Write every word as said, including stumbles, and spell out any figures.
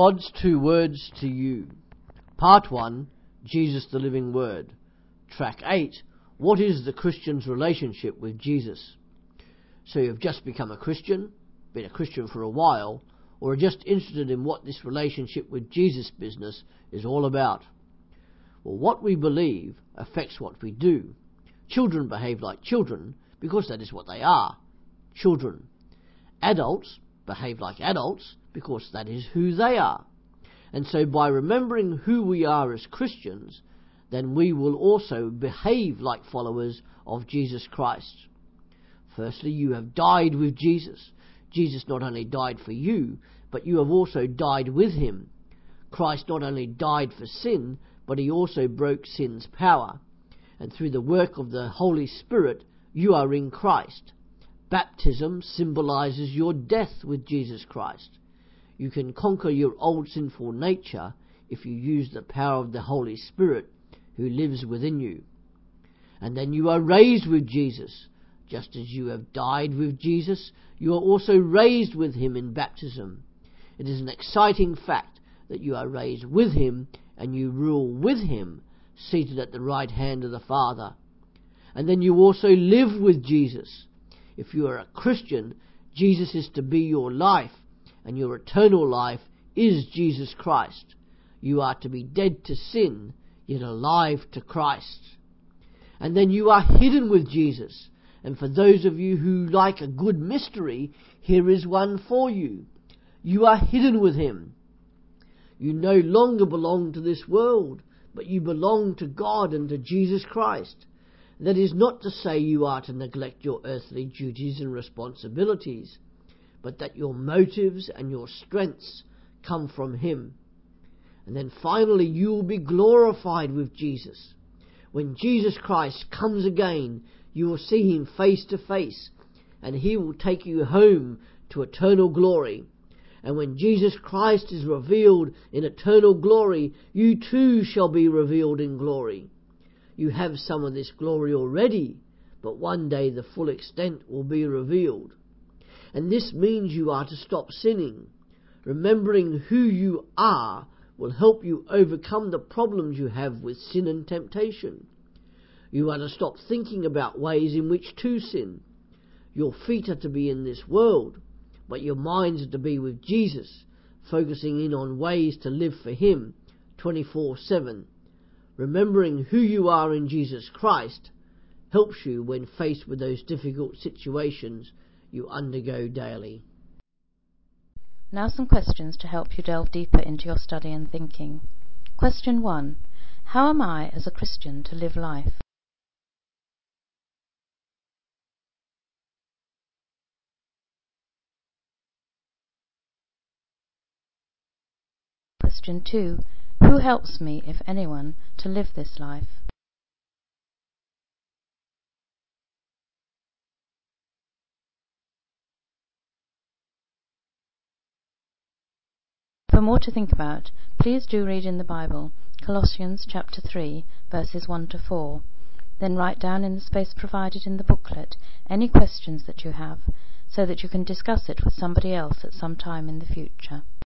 God's two words to you. Part one, Jesus the Living Word. Track eight, what is the Christian's relationship with Jesus? So you've just become a Christian, been a Christian for a while, or are just interested in what this relationship with Jesus business is all about. Well, what we believe affects what we do. Children behave like children because that is what they are, children. Adults behave like adults because that is who they are. And so by remembering who we are as Christians, then we will also behave like followers of Jesus Christ. Firstly, you have died with Jesus. Jesus not only died for you, but you have also died with him. Christ not only died for sin, but he also broke sin's power. And through the work of the Holy Spirit, you are in Christ. Baptism symbolizes your death with Jesus Christ. You can conquer your old sinful nature if you use the power of the Holy Spirit who lives within you. And then you are raised with Jesus. Just as you have died with Jesus, you are also raised with him in baptism. It is an exciting fact that you are raised with him and you rule with him, seated at the right hand of the Father. And then you also live with Jesus. If you are a Christian, Jesus is to be your life, and your eternal life is Jesus Christ. You are to be dead to sin, yet alive to Christ. And then you are hidden with Jesus. And for those of you who like a good mystery, here is one for you. You are hidden with him. You no longer belong to this world, but you belong to God and to Jesus Christ. That is not to say you are to neglect your earthly duties and responsibilities, but that your motives and your strengths come from him. And then finally, you will be glorified with Jesus. When Jesus Christ comes again, you will see him face to face, and he will take you home to eternal glory. And when Jesus Christ is revealed in eternal glory, you too shall be revealed in glory. You have some of this glory already, but one day the full extent will be revealed. And this means you are to stop sinning. Remembering who you are will help you overcome the problems you have with sin and temptation. You are to stop thinking about ways in which to sin. Your feet are to be in this world, but your minds are to be with Jesus, focusing in on ways to live for him twenty-four seven. Remembering who you are in Jesus Christ helps you when faced with those difficult situations you undergo daily. Now some questions to help you delve deeper into your study and thinking. Question one. How am I, as a Christian, to live life? Question two. Who helps me, if anyone, to live this life? For more to think about, please do read in the Bible, Colossians chapter three, verses one to four. Then write down in the space provided in the booklet any questions that you have, so that you can discuss it with somebody else at some time in the future.